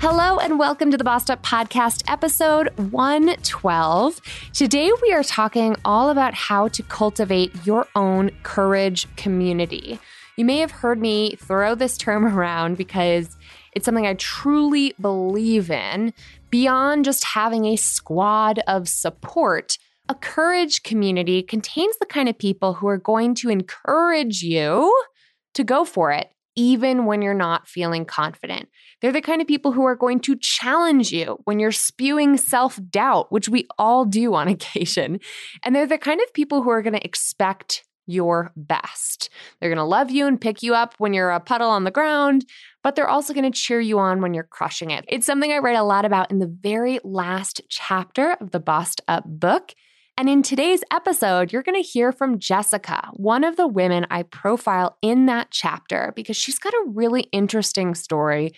Hello and welcome to the Bossed Up Podcast, episode 112. Today we are talking all about how to cultivate your own courage community. You may have heard me throw this term around because it's something I truly believe in. Beyond just having a squad of support, a courage community contains the kind of people who are going to encourage you to go for it, even when you're not feeling confident. They're the kind of people who are going to challenge you when you're spewing self-doubt, which we all do on occasion. And they're the kind of people who are going to expect your best. They're going to love you and pick you up when you're a puddle on the ground, but they're also going to cheer you on when you're crushing it. It's something I write a lot about in the very last chapter of the Bossed Up book. And in today's episode, you're going to hear from Jessica, one of the women I profile in that chapter, because she's got a really interesting story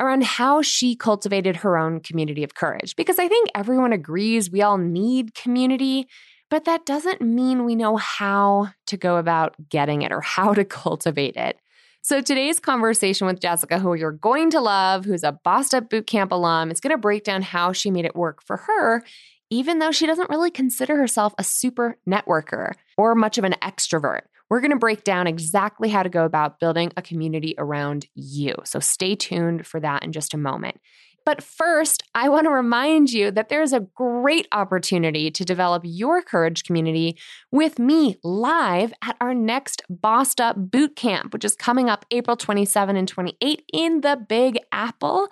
around how she cultivated her own community of courage. Because I think everyone agrees we all need community, but that doesn't mean we know how to go about getting it or how to cultivate it. So today's conversation with Jessica, who you're going to love, who's a Bossed Up Bootcamp alum, is going to break down how she made it work for her, even though she doesn't really consider herself a super networker or much of an extrovert. We're going to break down exactly how to go about building a community around you. So stay tuned for that in just a moment. But first, I want to remind you that there's a great opportunity to develop your courage community with me live at our next Bossed Up Bootcamp, which is coming up April 27 and 28 in the Big Apple.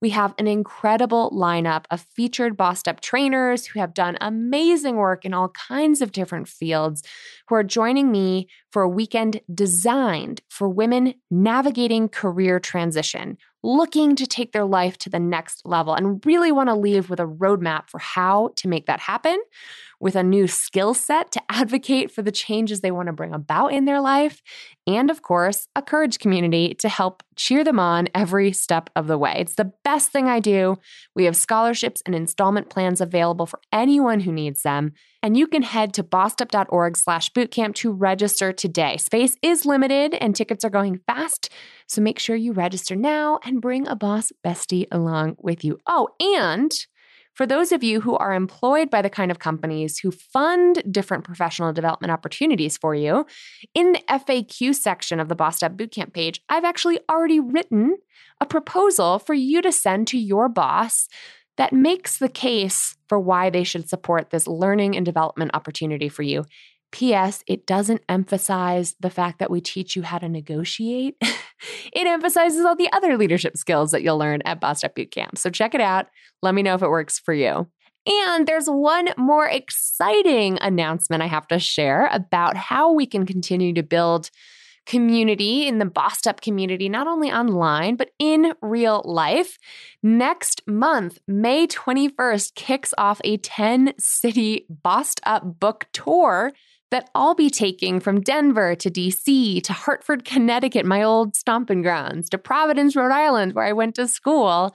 We have an incredible lineup of featured Bossed Up trainers who have done amazing work in all kinds of different fields who are joining me for a weekend designed for women navigating career transition, looking to take their life to the next level and really want to leave with a roadmap for how to make that happen, with a new skill set to advocate for the changes they want to bring about in their life, and of course, a courage community to help cheer them on every step of the way. It's the best thing I do. We have scholarships and installment plans available for anyone who needs them, and you can head to bossedup.org/bootcamp to register today. Space is limited and tickets are going fast, so make sure you register now and bring a boss bestie along with you. Oh, and for those of you who are employed by the kind of companies who fund different professional development opportunities for you, in the FAQ section of the Bossed Up Bootcamp page, I've actually already written a proposal for you to send to your boss that makes the case for why they should support this learning and development opportunity for you. P.S. It doesn't emphasize the fact that we teach you how to negotiate. It emphasizes all the other leadership skills that you'll learn at Bossed Up Bootcamp. So check it out. Let me know if it works for you. And there's one more exciting announcement I have to share about how we can continue to build community in the Bossed Up community, not only online, but in real life. Next month, May 21st, kicks off a 10-city Bossed Up book tour that I'll be taking from Denver to DC to Hartford, Connecticut, my old stomping grounds, to Providence, Rhode Island, where I went to school,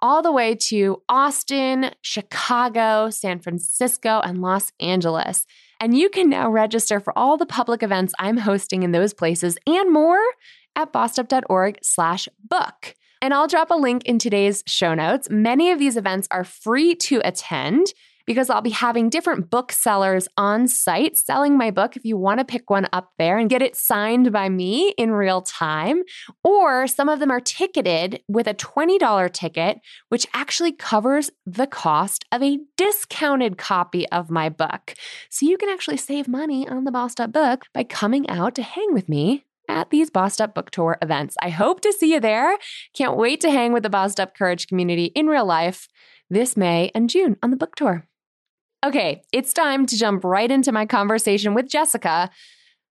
all the way to Austin, Chicago, San Francisco, and Los Angeles. And you can now register for all the public events I'm hosting in those places and more at bossedup.org/book. And I'll drop a link in today's show notes. Many of these events are free to attend, because I'll be having different booksellers on site selling my book if you want to pick one up there and get it signed by me in real time. Or some of them are ticketed with a $20 ticket, which actually covers the cost of a discounted copy of my book. So you can actually save money on the Bossed Up book by coming out to hang with me at these Bossed Up Book Tour events. I hope to see you there. Can't wait to hang with the Bossed Up Courage community in real life this May and June on the book tour. Okay, it's time to jump right into my conversation with Jessica,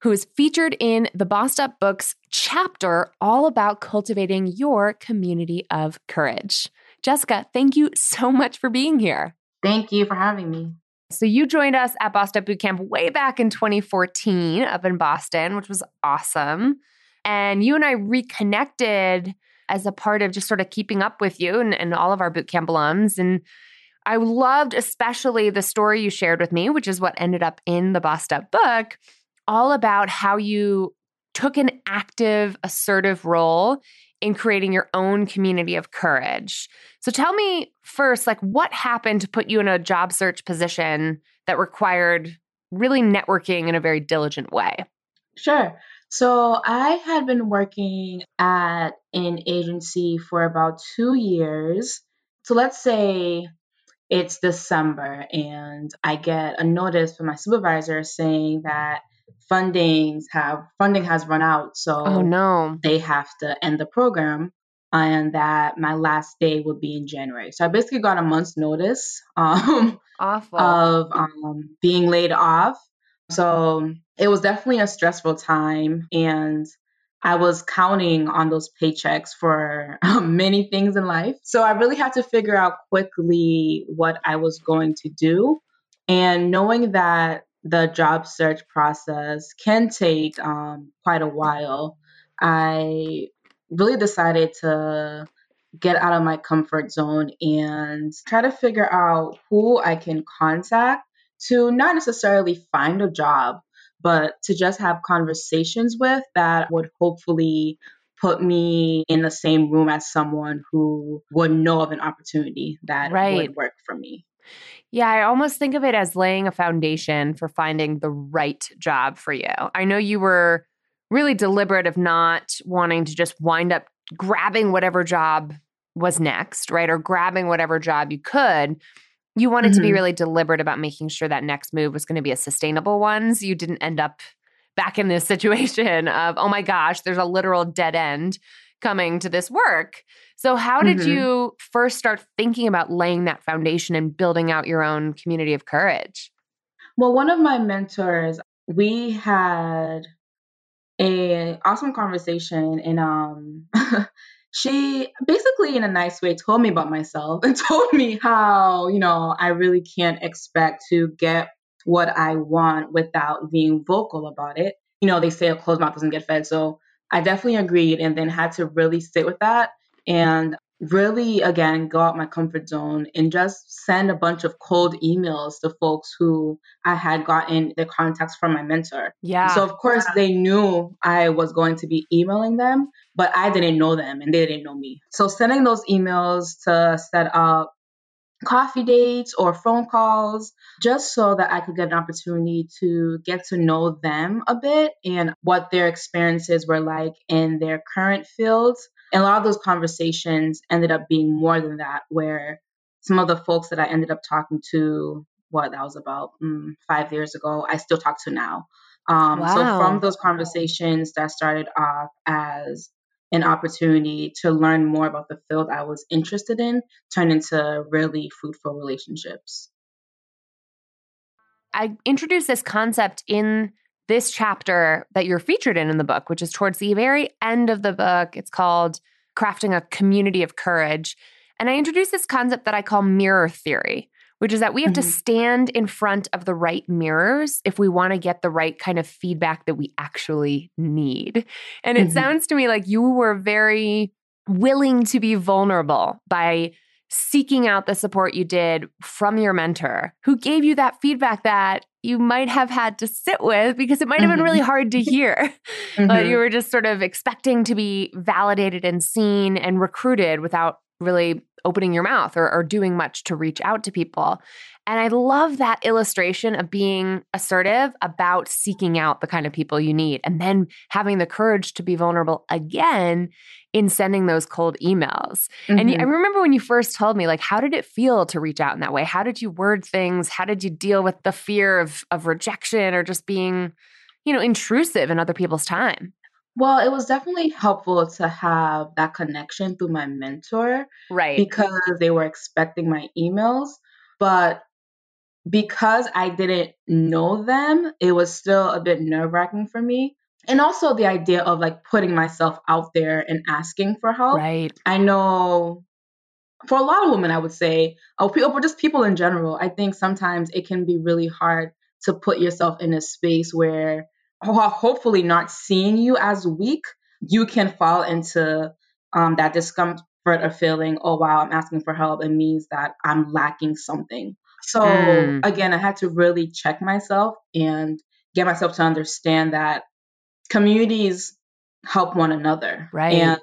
who is featured in the Bossed Up Books chapter all about cultivating your community of courage. Jessica, thank you so much for being here. Thank you for having me. So you joined us at Bossed Up Bootcamp way back in 2014 up in Boston, which was awesome. And you and I reconnected as a part of just sort of keeping up with you and all of our bootcamp alums. And I loved especially the story you shared with me, which is what ended up in the Bossed Up book, all about how you took an active, assertive role in creating your own community of courage. So tell me first, like, what happened to put you in a job search position that required really networking in a very diligent way? Sure. So I had been working at an agency for about 2 years. So let's say it's December and I get a notice from my supervisor saying that funding has run out, so they have to end the program, and that my last day would be in January. So I basically got a month's notice of being laid off. So it was definitely a stressful time, and I was counting on those paychecks for many things in life. So I really had to figure out quickly what I was going to do, and knowing that the job search process can take quite a while, I really decided to get out of my comfort zone and try to figure out who I can contact to not necessarily find a job, but to just have conversations with that would hopefully put me in the same room as someone who would know of an opportunity that would work for me. Yeah, I almost think of it as laying a foundation for finding the right job for you. I know you were really deliberate of not wanting to just wind up grabbing whatever job was next, right? Or grabbing whatever job you could. You wanted to be really deliberate about making sure that next move was going to be a sustainable one, so you didn't end up back in this situation of, oh my gosh, there's a literal dead end coming to this work. So how did you first start thinking about laying that foundation and building out your own community of courage? Well, one of my mentors, we had an awesome conversation, and she basically, in a nice way, told me about myself and told me how, you know, I really can't expect to get what I want without being vocal about it. You know, they say a closed mouth doesn't get fed. So I definitely agreed, and then had to really sit with that and really, again, go out my comfort zone and just send a bunch of cold emails to folks who I had gotten the contacts from my mentor. Yeah. So, of course, they knew I was going to be emailing them, but I didn't know them and they didn't know me. So sending those emails to set up coffee dates or phone calls, just so that I could get an opportunity to get to know them a bit and what their experiences were like in their current fields. And a lot of those conversations ended up being more than that, where some of the folks that I ended up talking to, that was about 5 years ago, I still talk to now. So from those conversations that started off as an opportunity to learn more about the field I was interested in turned into really fruitful relationships. I introduced this concept in this chapter that you're featured in the book, which is towards the very end of the book. It's called Crafting a Community of Courage. And I introduced this concept that I call mirror theory, which is that we have to stand in front of the right mirrors if we want to get the right kind of feedback that we actually need. And it sounds to me like you were very willing to be vulnerable by seeking out the support you did from your mentor, who gave you that feedback that you might have had to sit with because it might have been really hard to hear. You were just sort of expecting to be validated and seen and recruited without really opening your mouth or doing much to reach out to people. And I love that illustration of being assertive about seeking out the kind of people you need and then having the courage to be vulnerable again in sending those cold emails. And I remember when you first told me, like, how did it feel to reach out in that way? How did you word things? How did you deal with the fear of rejection or just being, you know, intrusive in other people's time? Well, it was definitely helpful to have that connection through my mentor, Right. because they were expecting my emails. But because I didn't know them, it was still a bit nerve-wracking for me. And also the idea of like putting myself out there and asking for help. Right. I know for a lot of women, I would say, or just people in general, I think sometimes it can be really hard to put yourself in a space where hopefully not seeing you as weak, you can fall into that discomfort of feeling, oh, wow, I'm asking for help. It means that I'm lacking something. So again, I had to really check myself and get myself to understand that communities help one another. Right. And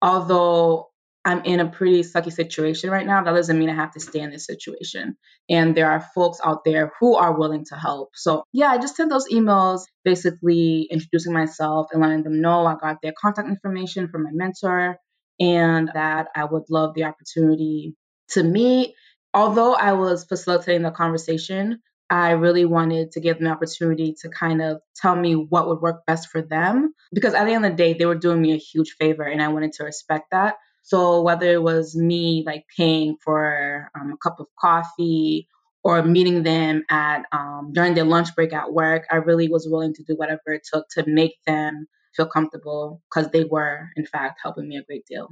although I'm in a pretty sucky situation right now, that doesn't mean I have to stay in this situation. And there are folks out there who are willing to help. So yeah, I just sent those emails, basically introducing myself and letting them know I got their contact information from my mentor and that I would love the opportunity to meet. Although I was facilitating the conversation, I really wanted to give them the opportunity to kind of tell me what would work best for them, because at the end of the day, they were doing me a huge favor and I wanted to respect that. So whether it was me like paying for a cup of coffee or meeting them at during their lunch break at work, I really was willing to do whatever it took to make them feel comfortable, because they were, in fact, helping me a great deal.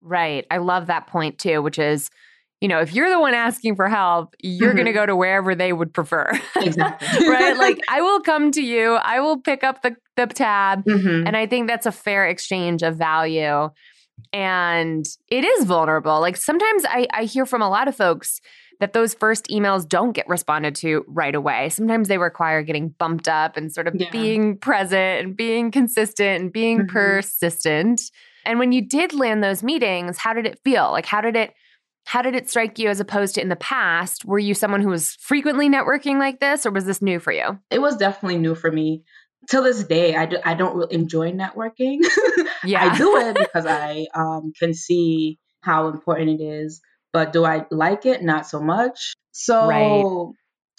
Right. I love that point too, which is, you know, if you're the one asking for help, you're going to go to wherever they would prefer. Exactly. Right? Like, I will come to you. I will pick up the tab. Mm-hmm. And I think that's a fair exchange of value. And it is vulnerable. Like, sometimes I hear from a lot of folks that those first emails don't get responded to right away. Sometimes they require getting bumped up and sort of being present and being consistent and being persistent. And when you did land those meetings, how did it feel? Like, how did it strike you as opposed to in the past? Were you someone who was frequently networking like this, or was this new for you? It was definitely new for me. Till this day, I don't really enjoy networking. Yeah. I do it because I can see how important it is. But do I like it? Not so much. So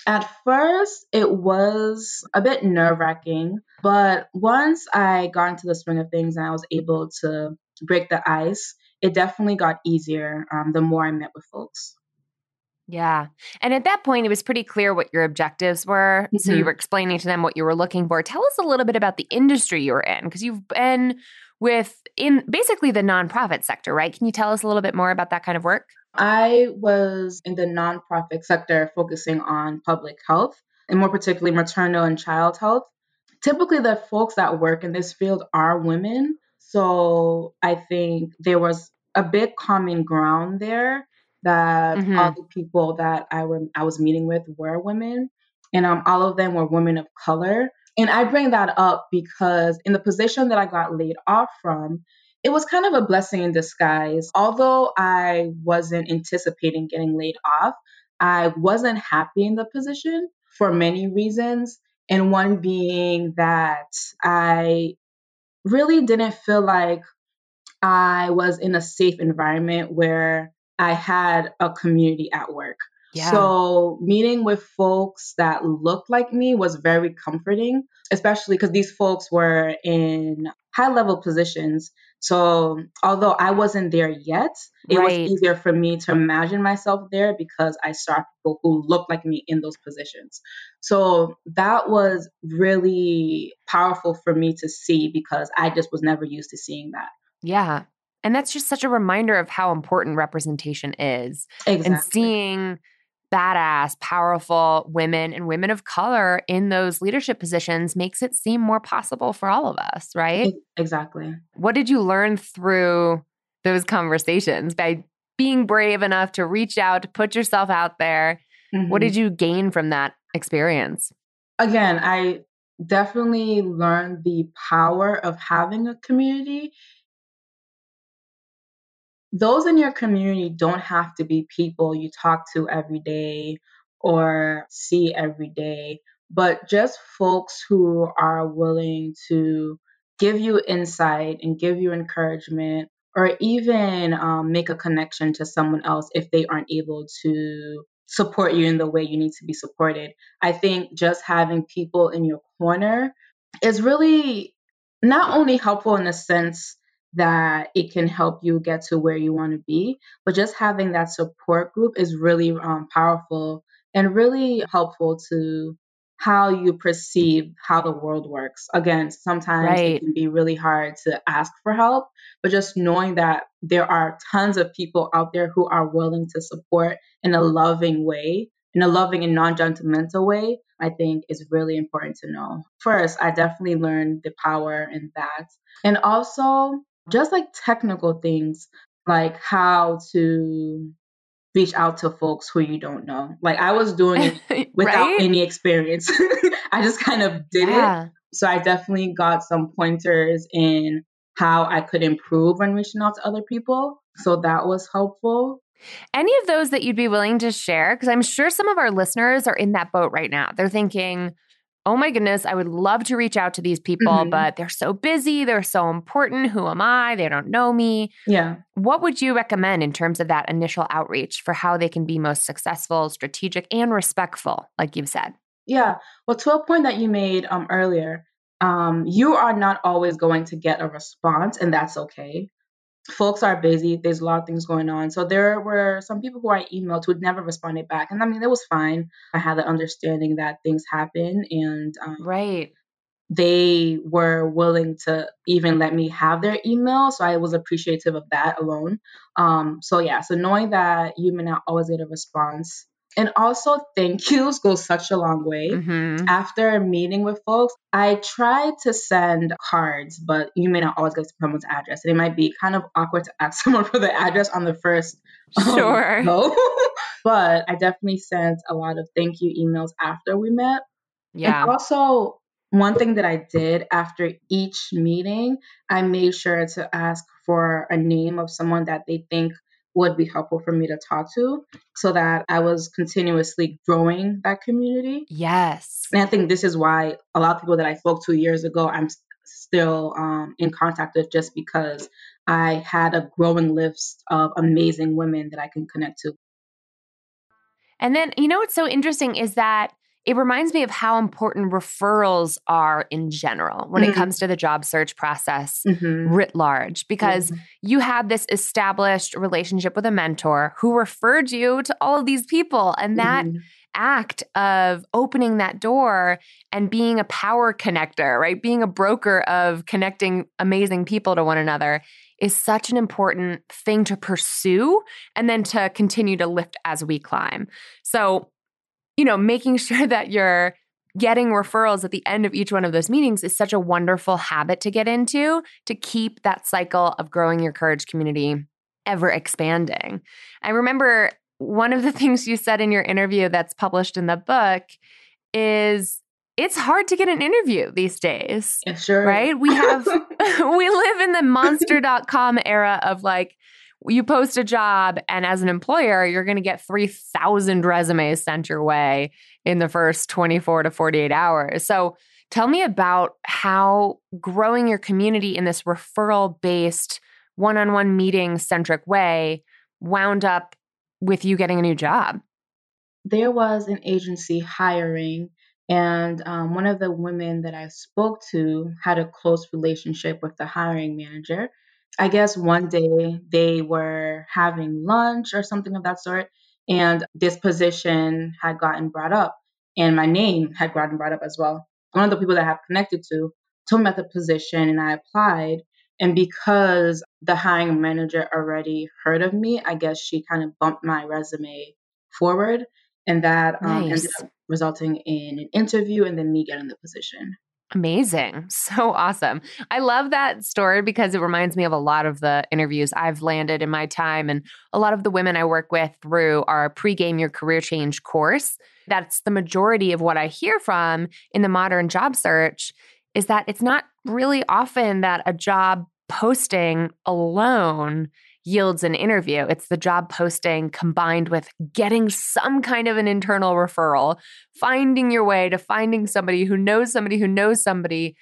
at first, it was a bit nerve-wracking. But once I got into the swing of things and I was able to break the ice, it definitely got easier the more I met with folks. Yeah. And at that point, it was pretty clear what your objectives were. Mm-hmm. So you were explaining to them what you were looking for. Tell us a little bit about the industry you were in, because you've been in basically the nonprofit sector, right? Can you tell us a little bit more about that kind of work? I was in the nonprofit sector focusing on public health, and more particularly maternal and child health. Typically, the folks that work in this field are women. So I think there was a big common ground there, that all the people that I was meeting with were women, and all of them were women of color. And I bring that up because in the position that I got laid off from, it was kind of a blessing in disguise. Although I wasn't anticipating getting laid off, I wasn't happy in the position for many reasons. And one being that I really didn't feel like I was in a safe environment where I had a community at work. Yeah. So meeting with folks that looked like me was very comforting, especially because these folks were in high-level positions. So although I wasn't there yet, it was easier for me to imagine myself there because I saw people who looked like me in those positions. So that was really powerful for me to see because I just was never used to seeing that. Yeah. And that's just such a reminder of how important representation is. Exactly. And seeing badass, powerful women and women of color in those leadership positions makes it seem more possible for all of us, right? Exactly. What did you learn through those conversations by being brave enough to reach out, to put yourself out there? Mm-hmm. What did you gain from that experience? Again, I definitely learned the power of having a community. Those in your community don't have to be people you talk to every day or see every day, but just folks who are willing to give you insight and give you encouragement, or even make a connection to someone else if they aren't able to support you in the way you need to be supported. I think just having people in your corner is really not only helpful in the sense that it can help you get to where you want to be, but just having that support group is really powerful and really helpful to how you perceive how the world works. Again, sometimes It can be really hard to ask for help, but just knowing that there are tons of people out there who are willing to support in a loving way, in a loving and non-judgmental way, I think is really important to know. First, I definitely learned the power in that. And also just like technical things, like how to reach out to folks who you don't know. Like I was doing it without any experience. I just kind of did it. So I definitely got some pointers in how I could improve when reaching out to other people. So that was helpful. Any of those that you'd be willing to share? Because I'm sure some of our listeners are in that boat right now. They're thinking, oh my goodness, I would love to reach out to these people, but they're so busy. They're so important. Who am I? They don't know me. Yeah. What would you recommend in terms of that initial outreach for how they can be most successful, strategic, and respectful, like you've said? Yeah. Well, to a point that you made earlier, you are not always going to get a response, and that's okay. Folks are busy. There's a lot of things going on. So there were some people who I emailed who never responded back. And I mean, it was fine. I had the understanding that things happen, and they were willing to even let me have their email. So I was appreciative of that alone. So knowing that you may not always get a response. And also thank yous go such a long way. After meeting with folks, I tried to send cards, but you may not always get someone's address. And it might be kind of awkward to ask someone for their address on the first go. But I definitely sent a lot of thank you emails after we met. Yeah. And also one thing that I did after each meeting, I made sure to ask for a name of someone that they think would be helpful for me to talk to, so that I was continuously growing that community. Yes. And I think this is why a lot of people that I spoke to years ago, I'm still in contact with, just because I had a growing list of amazing women that I can connect to. And then, you know, what's so interesting is that it reminds me of how important referrals are in general when it comes to the job search process writ large, because you had this established relationship with a mentor who referred you to all of these people. And that act of opening that door and being a power connector, right? Being a broker of connecting amazing people to one another is such an important thing to pursue and then to continue to lift as we climb. So, you know, making sure that you're getting referrals at the end of each one of those meetings is such a wonderful habit to get into, to keep that cycle of growing your courage community ever expanding. I remember one of the things you said in your interview that's published in the book is it's hard to get an interview these days. Yeah, sure. Right? We live in the monster.com era of like, you post a job and as an employer, you're going to get 3,000 resumes sent your way in the first 24 to 48 hours. So tell me about how growing your community in this referral-based, one-on-one meeting-centric way wound up with you getting a new job. There was an agency hiring, and one of the women that I spoke to had a close relationship with the hiring manager. I guess one day they were having lunch or something of that sort, and this position had gotten brought up, and my name had gotten brought up as well. One of the people that I have connected to told me about the position, and I applied. And because the hiring manager already heard of me, I guess she kind of bumped my resume forward, and that ended up resulting in an interview and then me getting the position. Amazing. So awesome. I love that story because it reminds me of a lot of the interviews I've landed in my time. And a lot of the women I work with through our Pre-Game Your Career Change course, that's the majority of what I hear from in the modern job search, is that it's not really often that a job posting alone yields an interview. It's the job posting combined with getting some kind of an internal referral, finding your way to finding somebody who knows somebody who knows somebody,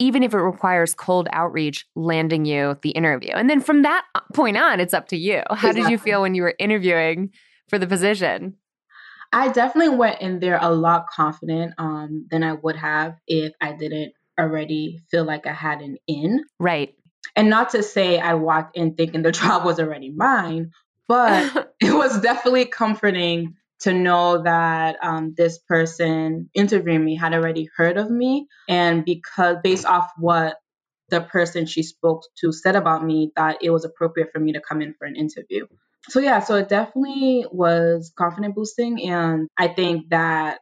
even if it requires cold outreach, landing you the interview. And then from that point on, it's up to you. How did you feel when you were interviewing for the position? I definitely went in there a lot confident than I would have if I didn't already feel like I had an in. Right. And not to say I walked in thinking the job was already mine, but it was definitely comforting to know that this person interviewing me had already heard of me. And because based off what the person she spoke to said about me, that it was appropriate for me to come in for an interview. So yeah, so it definitely was confidence boosting. And I think that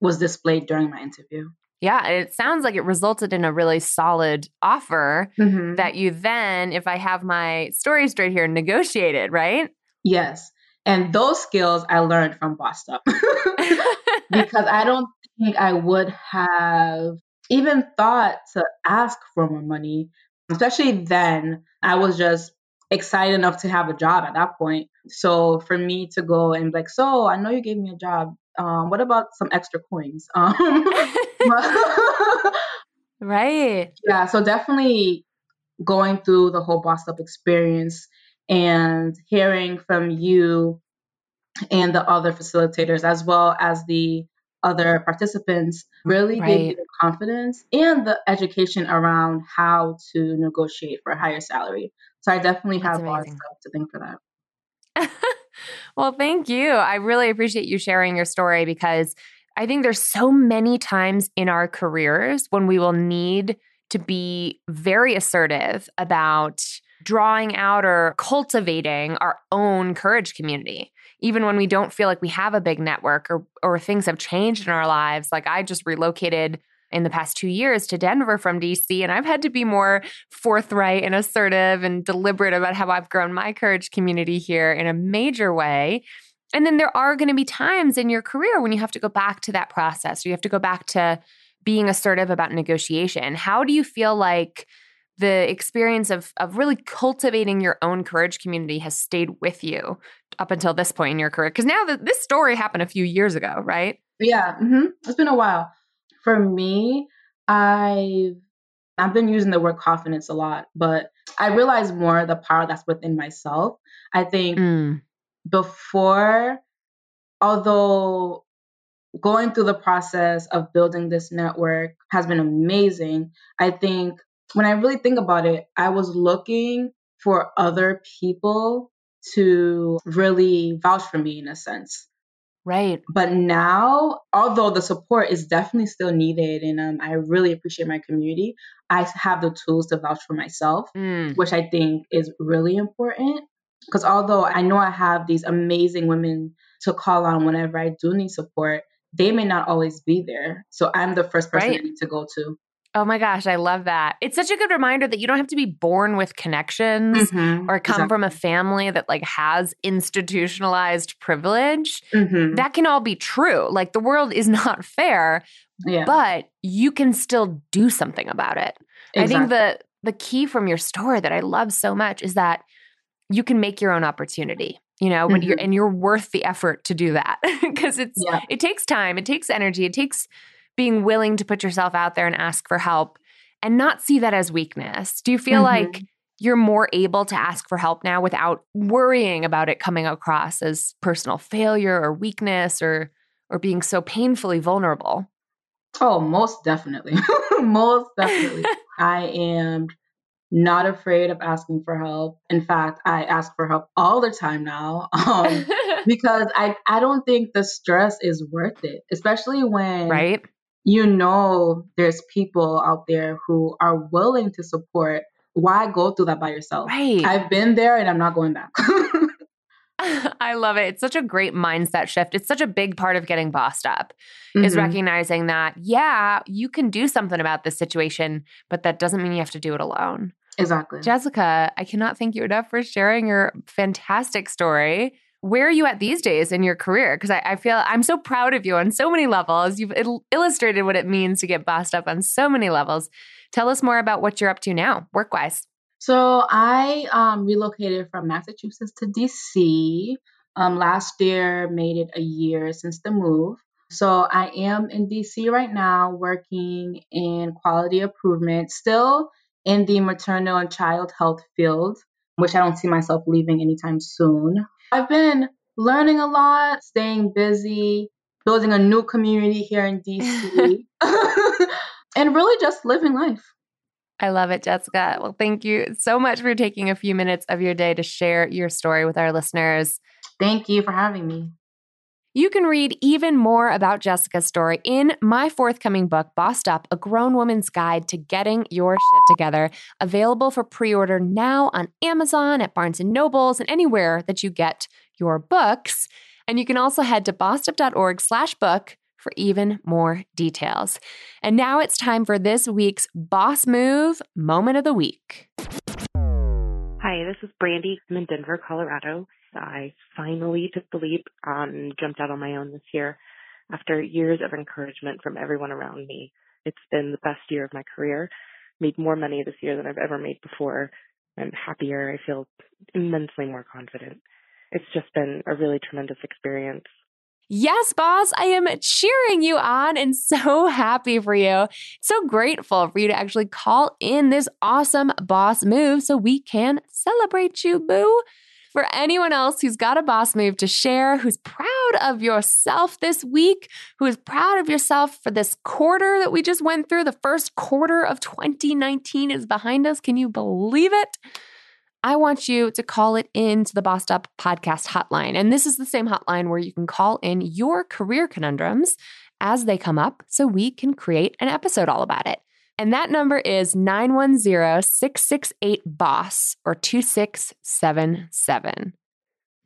was displayed during my interview. Yeah. It sounds like it resulted in a really solid offer mm-hmm. that you then, if I have my story straight here, negotiated, right? Yes. And those skills I learned from Bossed Up because I don't think I would have even thought to ask for more money, especially then. I was just excited enough to have a job at that point. So for me to go and be like, so I know you gave me a job. What about some extra coins? Right. Yeah. So definitely going through the whole Bossed Up experience and hearing from you and the other facilitators, as well as the other participants, really right. gave me the confidence and the education around how to negotiate for a higher salary. So I definitely have a lot of stuff to think for that. Well, thank you. I really appreciate you sharing your story because I think there's so many times in our careers when we will need to be very assertive about drawing out or cultivating our own courage community, even when we don't feel like we have a big network or things have changed in our lives. Like I just relocated in the past 2 years to Denver from DC, and I've had to be more forthright and assertive and deliberate about how I've grown my courage community here in a major way. And then there are going to be times in your career when you have to go back to that process, or you have to go back to being assertive about negotiation. How do you feel like the experience of really cultivating your own courage community has stayed with you up until this point in your career? Because now this story happened a few years ago, right? Yeah. Mm-hmm. It's been a while. For me, I've been using the word confidence a lot, but I realize more the power that's within myself. I think before, although going through the process of building this network has been amazing, I think when I really think about it, I was looking for other people to really vouch for me in a sense. Right. But now, although the support is definitely still needed and I really appreciate my community, I have the tools to vouch for myself, which I think is really important. Because although I know I have these amazing women to call on whenever I do need support, they may not always be there. So I'm the first person I need to go to. Oh my gosh, I love that. It's such a good reminder that you don't have to be born with connections or come from a family that like has institutionalized privilege. That can all be true. Like the world is not fair, but you can still do something about it. Exactly. I think the key from your story that I love so much is that you can make your own opportunity. You know, when you're worth the effort to do that because it takes time, it takes energy, it takes being willing to put yourself out there and ask for help and not see that as weakness. Do you feel like you're more able to ask for help now without worrying about it coming across as personal failure or weakness or being so painfully vulnerable? Oh, most definitely. Most definitely. I am not afraid of asking for help. In fact, I ask for help all the time now because I don't think the stress is worth it, especially when you know, there's people out there who are willing to support. Why go through that by yourself? Right. I've been there and I'm not going back. I love it. It's such a great mindset shift. It's such a big part of getting bossed up is recognizing that, yeah, you can do something about this situation, but that doesn't mean you have to do it alone. Exactly. Jessica, I cannot thank you enough for sharing your fantastic story. Where are you at these days in your career? Because I feel I'm so proud of you on so many levels. You've illustrated what it means to get bossed up on so many levels. Tell us more about what you're up to now, work-wise. So I relocated from Massachusetts to DC. Last year made it a year since the move. So I am in DC right now working in quality improvement, still in the maternal and child health field, which I don't see myself leaving anytime soon. I've been learning a lot, staying busy, building a new community here in DC. and really just living life. I love it, Jessica. Well, thank you so much for taking a few minutes of your day to share your story with our listeners. Thank you for having me. You can read even more about Jessica's story in my forthcoming book, Bossed Up, A Grown Woman's Guide to Getting Your Shit Together, available for pre-order now on Amazon, at Barnes & Nobles, and anywhere that you get your books. And you can also head to bossedup.org/book for even more details. And now it's time for this week's Boss Move Moment of the Week. Hi, this is Brandy. I'm in Denver, Colorado. I finally took the leap and jumped out on my own this year after years of encouragement from everyone around me. It's been the best year of my career. Made more money this year than I've ever made before. I'm happier. I feel immensely more confident. It's just been a really tremendous experience. Yes, boss, I am cheering you on and so happy for you. So grateful for you to actually call in this awesome boss move so we can celebrate you, boo. For anyone else who's got a boss move to share, who's proud of yourself this week, who is proud of yourself for this quarter that we just went through, the first quarter of 2019 is behind us. Can you believe it? I want you to call it into the Bossed Up Podcast hotline. And this is the same hotline where you can call in your career conundrums as they come up so we can create an episode all about it. And that number is 910-668-BOSS or 2677.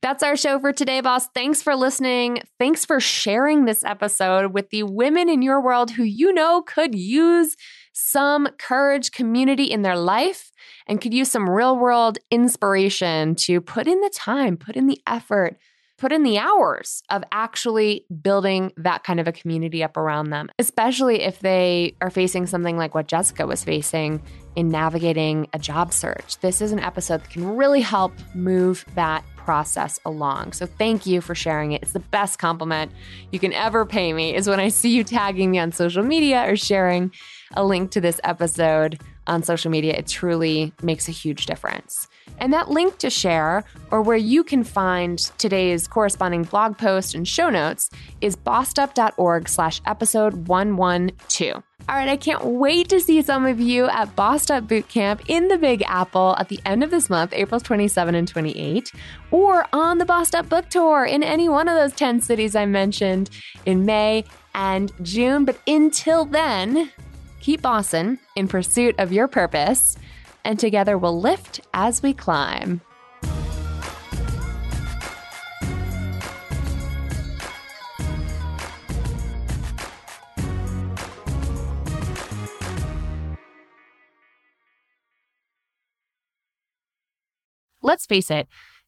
That's our show for today, boss. Thanks for listening. Thanks for sharing this episode with the women in your world who you know could use some courage, community in their life, and could use some real-world inspiration to put in the time, put in the effort, put in the hours of actually building that kind of a community up around them, especially if they are facing something like what Jessica was facing in navigating a job search. This is an episode that can really help move that process along. So thank you for sharing it. It's the best compliment you can ever pay me is when I see you tagging me on social media or sharing a link to this episode on social media. It truly makes a huge difference. And that link to share, or where you can find today's corresponding blog post and show notes, is bossedup.org/episode 112. All right, I can't wait to see some of you at Bossed Up Bootcamp in the Big Apple at the end of this month, April 27 and 28, or on the Bossed Up Book Tour in any one of those 10 cities I mentioned in May and June. But until then, keep bossin' in pursuit of your purpose, and together we'll lift as we climb. Let's face it,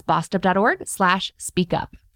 bossedup.org/speakup.